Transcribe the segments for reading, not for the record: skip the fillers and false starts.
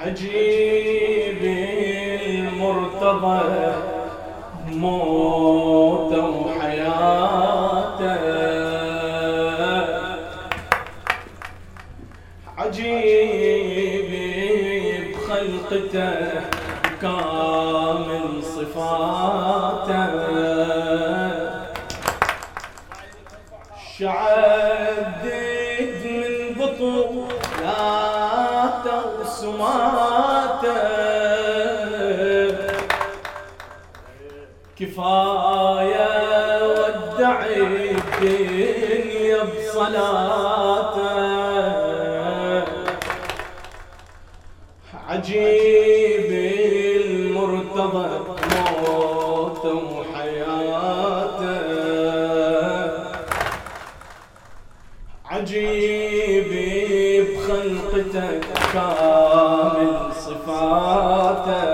عجيب المرتضى موته وحياته، عجيب بخلقته كامل صفاته، شعدت من بطولاته وسماته، كفاية ودع الدنيا بصلاته. عجيب المرتضى موته وحياته، عجيب بخلقته كامل صفاته،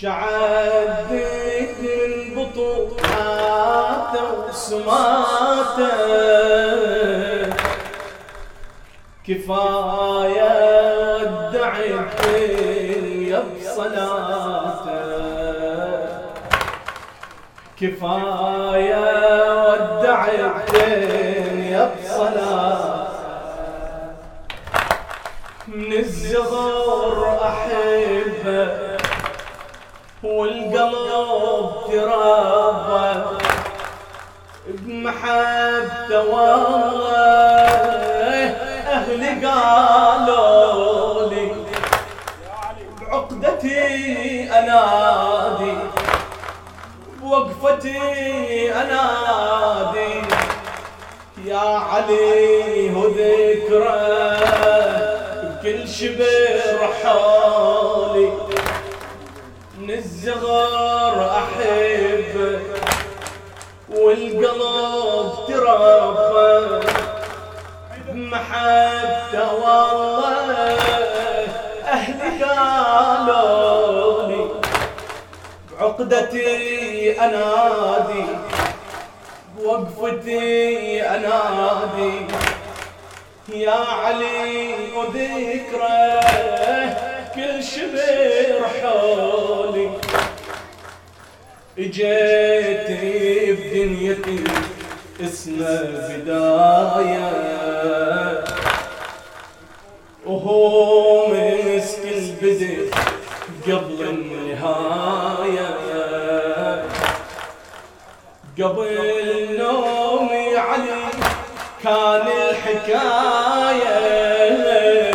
شعدت من بطولاته وسماته، كفاية ودع الدنيا بصلاته، كفاية ودع الدنيا بصلاته. من الصغر أحبه والقلب ترابه بمحبته، والله أهلي قالوا لي بعقدتي أنادي بوقفتي أنادي، يا علي هو ذكرى كل شبر حالي. من الصغر أحبه والقلب تربى بمحبته، والله أهلي قالوا لي بعقدتي أنادي بوقفتي أنادي، يا علي وذكرى كل شبر حولي. اجيت بدنيتي اسمها بداية، وهو مسك البدء قبل النهاية، قبل نومي علي كان الحكاية،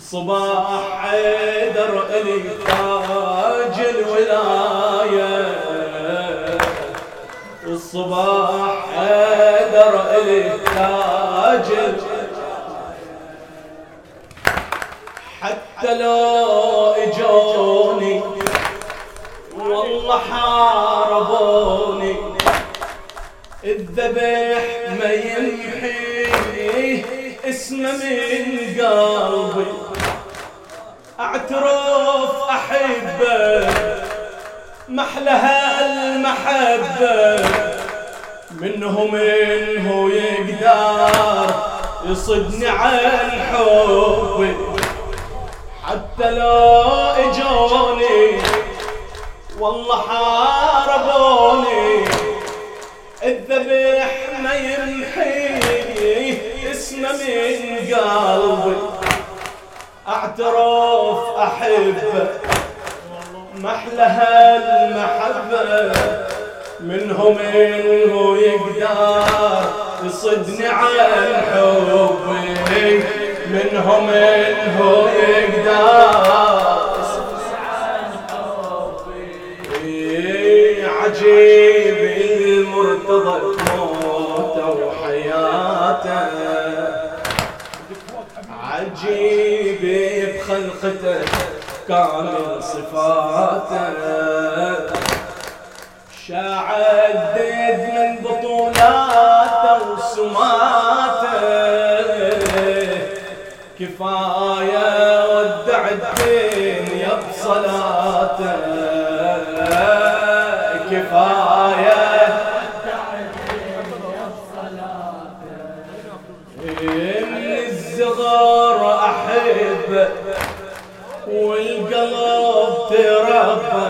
صباح حيدر إلي تاج الولاية، الصباح حيدر إلي تاج حتى لو إجوني والله حاربوني، الذبح ما يمحي اسمه من قلبي، اعترف احبه محلها المحبه، منه يقدر يصدني عن حبي، حتى لو اجوني والله حاربوني، الذبح ما يمحي اسمه من قلبي، اعترف احبه محلها المحبه، منه يقدر يصدني عن حبي، منه يقدر يصدني عن حبي. عجيب المرتضى موته وحياته، عجيب بخلقته كامل صفاته، شعدد من بطولاته وسماته، كفاية ودع عبين يا بصلاتك كفاية إن الصغار أحب والقلب تربى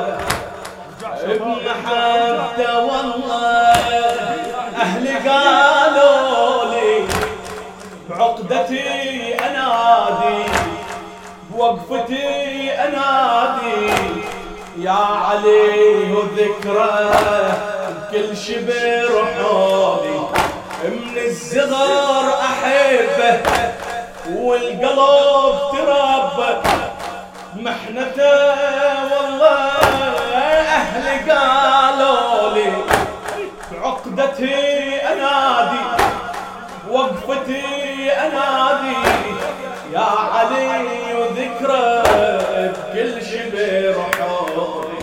ابن حتى والله أهلي قالوا لي بعقدتي أنادي بوقفتي أنادي يا علي وذكرى كل شبر حولي من الصغر أحبه والقلب تربى محنته والله أهل قالوا لي عقدتي أنادي وقفتي أنادي يا علي وذكرى بكل شبر حولي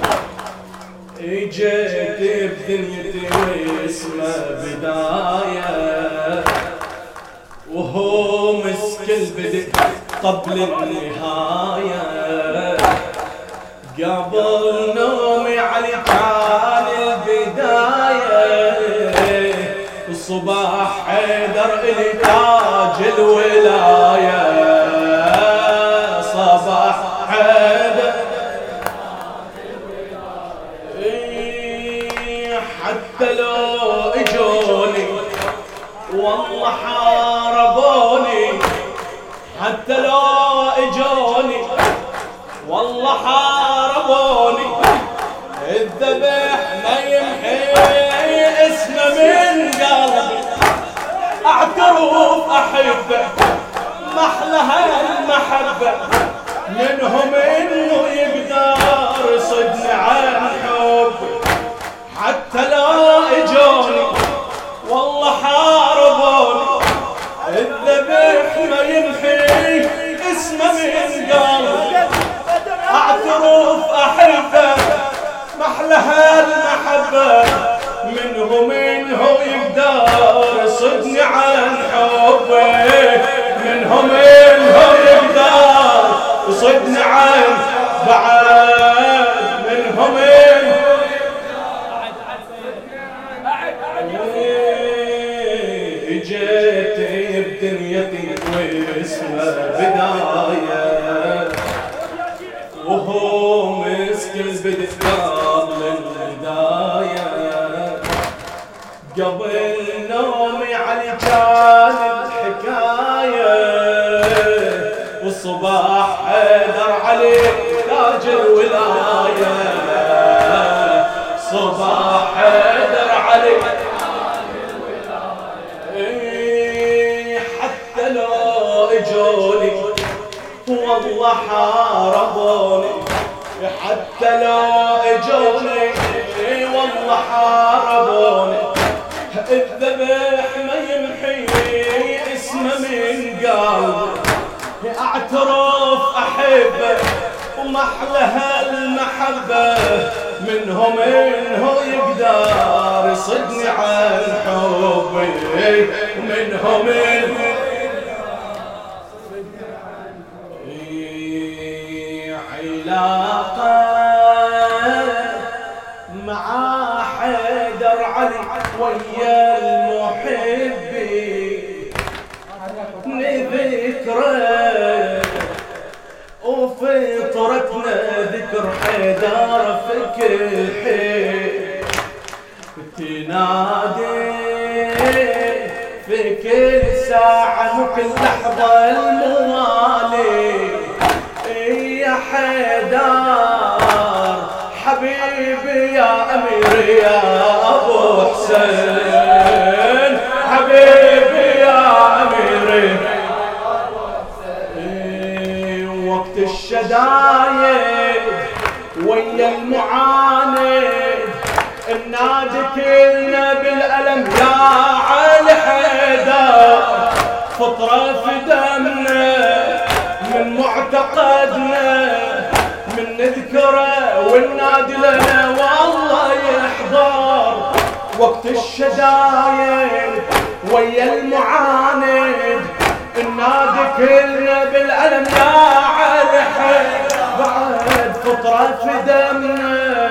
إجيت بدنيتي اسمه بداية وهو مسك البدء قبل النهاية قبل نومي على حال البداية الصباح حيدر إلي تاج الولاية صباح حيدر حتى لو اجوني والله حاربوني حتى لو اجوني والله حاربوني الذبح ما يمحي اسمه من قلبي اعترف احبه محلها المحبه منهم انه يقدر يصدني عن حبي حتى لو اجوني والله حاربوني الذبح ما يمحي اسمه من قلبي اعترف احبه محلها المحبه منهم يقدر يصدني عن حبي منهم يقدر يصدني عن بعد منهم اجيت بدنيتي واسمه بدايه وهو مسكين بدت قبل البدايه قبل نومي على كان الحكايه والصباح حيدر علي تاج الولايه صباح حيدر علي والله حاربوني حتى لو اجوني والله حاربوني الذبح ما يمحي اسمه من قلبي اعترف احبه ومحلها المحبه منهم انه يقدر يصدني عن حبي منهم انه مع حيدر علي ويا المحبين نذكره وفطرتنا ذكر حيدر فكر تنادي في كل ساعة وكل لحظة الموالي يا حيدر حبيبي يا أمير يا أبو حسين حبيبي يا أمير وقت الشدايد ويا المعاند النادي كلنا بالألم يا علي حيدر فطرة في دمنا من معتقدنا من نذكره والنادي لنا والله يحضر وقت الشدايد ويا المعاند نادي كلنا بالألم ناعرحه بعد فطرة في دمنا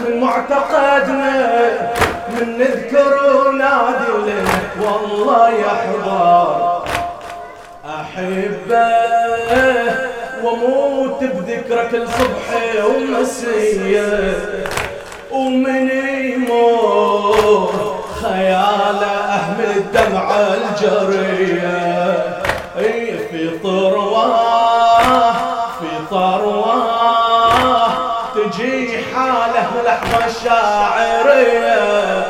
من معتقدنا من نذكر ونادي ولنا والله يحضر أحبه وموت بذكرك الصبح ومسية ومن يموت خياله أهمل الدمعة الجرية في طرواه في طرواه تجي حاله لحظة شاعرية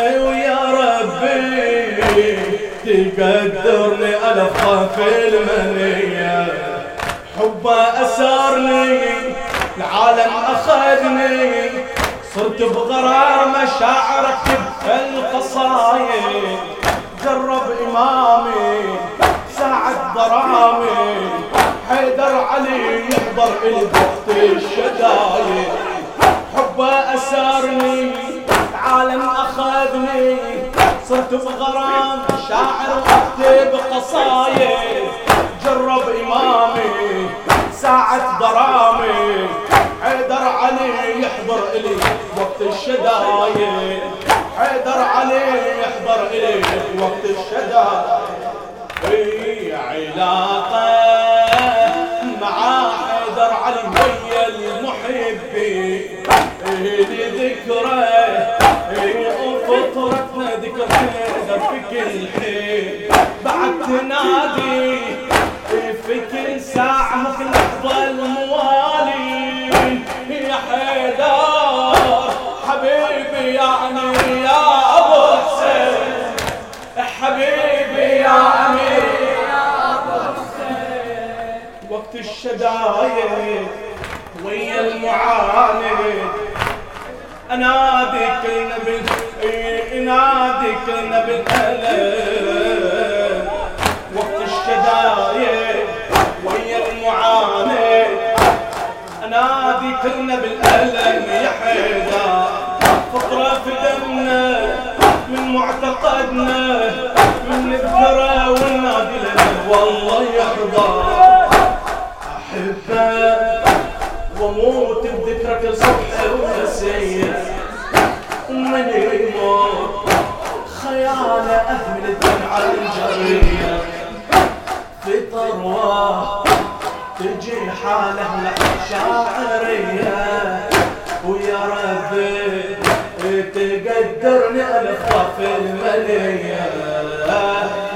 ويا ربي تقدرني ألفها في المنية حبه أسارني العالم أخذني صرت بغرار مشاعرك تبكى القصايد جرب إمامي ساعد ضرامي حيدر علي يحضر البخت الشدايد حبه أسارني العالم أخذني صرت بغرام مشاعر أكتب قصايد جرب إمامي ساعة ضرامي حيدر علي يحضر إلي وقت الشدايد حيدر علي يحضر إلي وقت الشدايد علاقة مع حيدر علي ويا المحبين لذكرى وفطرتنا ذكر حيدر في كل حين بعد تنادي في كل ساعة في لحظة الموالي يا حيدر حبيبي يعني يا أبو حسين حبيبي يعني يا أبو حسين وقت الشدايد ويا المعاند أناديك النبي أناديك النبي الألم وقت الشدايد نادي كلنا بالألم يا حيدر فطرة في دمنا من معتقدنا من نذكره والنادي لنا والله يحضر أحبه وموت بذكرك الصبح والمسية ومن يموت خياله أهمل الدمعة الجرية في طرواه تجي حاله لحظة شاعرية ويا ربي تقدرني ألفها في المنية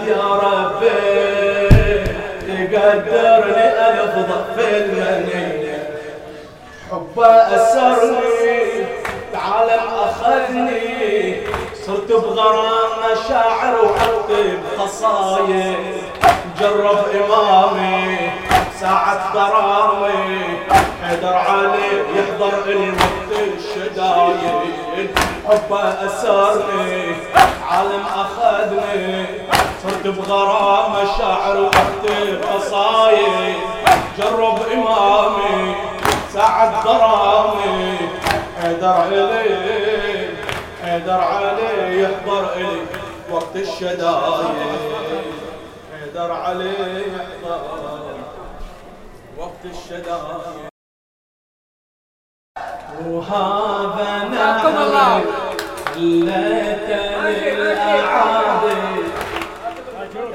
يا ربي تقدرني ألفها في المنية حبه أسرني العالم أخذني صرت بغرام مشاعر وأكتب قصايد جرب إمامي ساعة ضرامي حيدر علي يحضر إلي وقت الشدايد حبه أسرني عالم أخذني صرت بغرام مشاعر وأكتب قصايد جرب إمامي ساعة ضرامي حيدر علي حيدر علي يحضر إلي وقت الشدايد حيدر علي يحضر وقت الشدايد وهذا نعمة ليتني الأعادي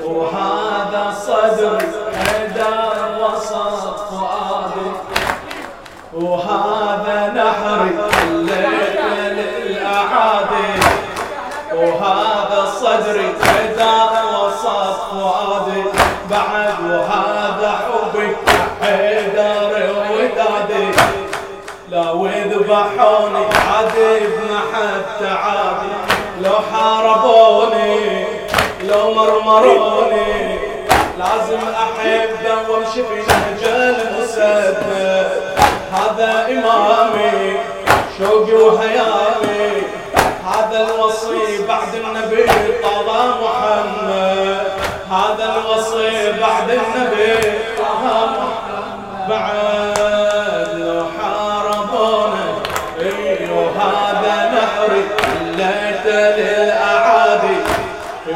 وهذا صدر حيدر وسط فؤادي وهذا نحري ليتني الأعادي وهذا صدري حيدر وسط فؤادي بعد وهذا حبي حيدر ودادي لو ذبحوني عذب ما حد عادي لو حاربوني لو مرمروني لازم أحبه وامشي في نهج المسدد هذا إمامي شوقي وهيامي هذا الوصي بعد النبي طه محمد هذا الوصي بعد النبي طه محمد بعد لو حاربونا وهذا نحري ليت للأعادي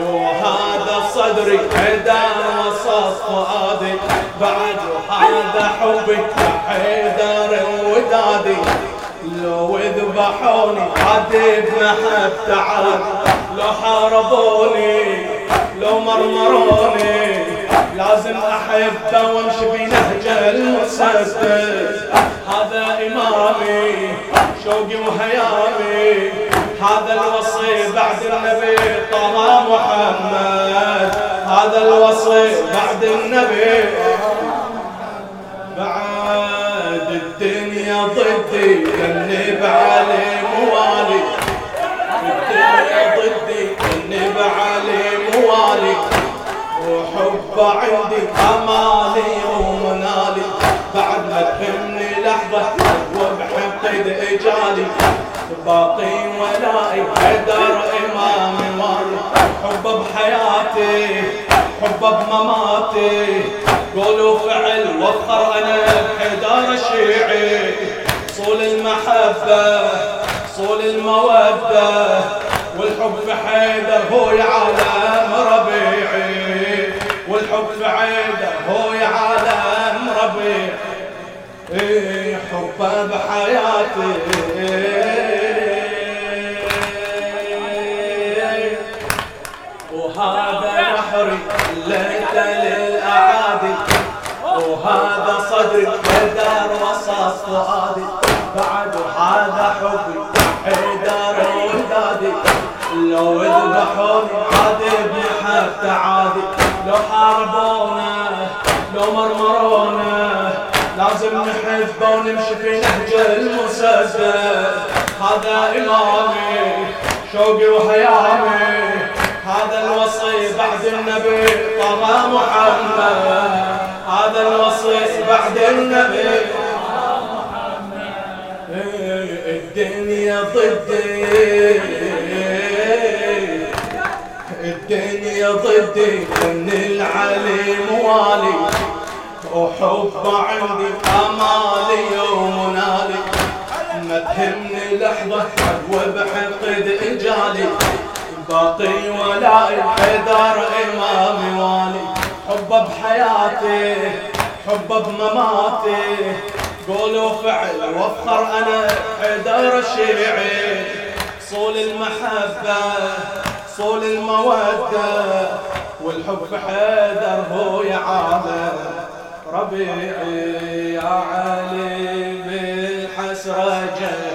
وهذا صدري حدا وصدري هذا حبك حيدر ودادي لو ذبحوني عدي بمحبة عاد لو حاربوني لو مرمروني لازم أحبه وامشي بنهج المسدس. هذا إمامي شوقي وهيامي هذا الوصي بعد النبي طه محمد هذا الوصي بعد النبي بعد الدنيا ضدي جنب علي موالي الدنيا ضدي جنب علي موالي وحب عندي أمالي ومنالي بعد ما تهمني لحظة وبحقد إجالي باقي ولائي حيدر إمامي والي حبه بحياتي حبه بمماتي قول وفعل وافخر أنا بحيدر الشيعي صول المحبة صول المودة والحب في حيدر هو يا عالم ربيعي والحب في حيدر هو يا عالم ربيعي حبه بحياتي وهذا بحري ليت للأعادي وهذا صدري حيدر رصاص فؤادي بعد هذا حبي حيدر ودادي لو ذبحوني عادي بمحبة عادي لو حاربونا لو مرمرونا لازم نحبه ونمشي في نهج المسدس. هذا إمامي شوقي وهيامي هذا الوصي بعد النبي طه محمد هذا الوصي بعد النبي طه محمد الدنيا ضدي الدنيا ضدي من العلي موالي وحب عندي امالي ومنالي ما تهمني لحظه وبحقد اجالي باقي ولائي حيدر إمامي والي حبه بحياتي حبه بمماتي قول وفعل وافخر أنا حيدر الشيعي صول المحبة صول المودة والحب بحيدر هو يا عالم ربيعي يا علي بالحسرة جنة